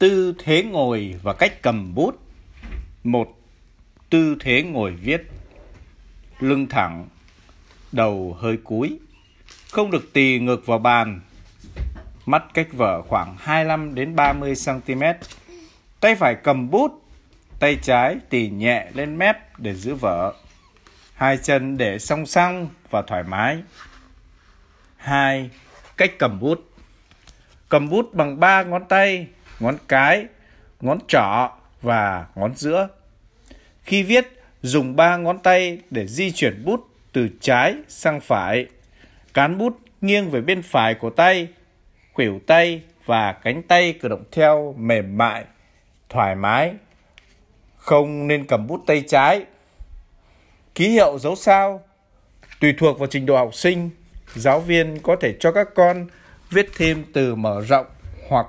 Tư thế ngồi và cách cầm bút. 1. Tư thế ngồi viết. Lưng thẳng, đầu hơi cúi, không được tì ngược vào bàn. Mắt cách vở khoảng 25 đến 30 cm. Tay phải cầm bút, tay trái tì nhẹ lên mép để giữ vở. Hai chân để song song và thoải mái. 2. Cách cầm bút. Cầm bút bằng 3 ngón tay, ngón cái, ngón trỏ và ngón giữa. Khi viết, dùng 3 ngón tay để di chuyển bút từ trái sang phải. Cán bút nghiêng về bên phải của tay, khuỷu tay và cánh tay cử động theo mềm mại, thoải mái. Không nên cầm bút tay trái. Ký hiệu dấu sao. Tùy thuộc vào trình độ học sinh, giáo viên có thể cho các con viết thêm từ mở rộng hoặc